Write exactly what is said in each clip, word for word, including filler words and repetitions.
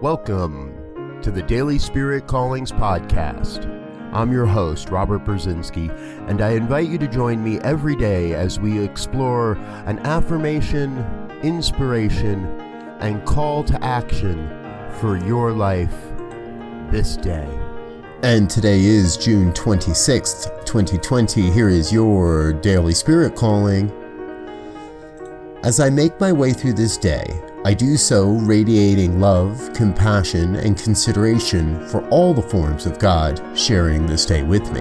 Welcome to the Daily Spirit Callings podcast. I'm your host, Robert Brzezinski, and I invite you to join me every day as we explore an affirmation, inspiration, and call to action for your life this day. And today is June twenty-sixth, twenty twenty. Here is your Daily Spirit Calling. As I make my way through this day, I do so radiating love, compassion, and consideration for all the forms of God sharing this day with me.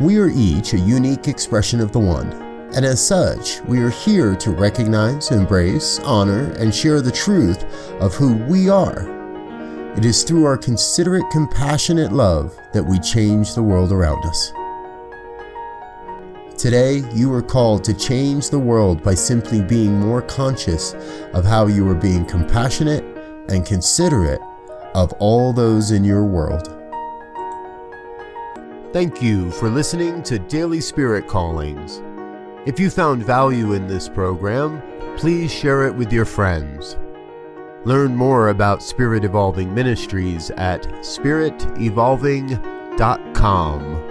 We are each a unique expression of the One, and as such, we are here to recognize, embrace, honor, and share the truth of who we are. It is through our considerate, compassionate love that we change the world around us. Today, you are called to change the world by simply being more conscious of how you are being compassionate and considerate of all those in your world. Thank you for listening to Daily Spirit Callings. If you found value in this program, please share it with your friends. Learn more about Spirit Evolving Ministries at spirit evolving dot com.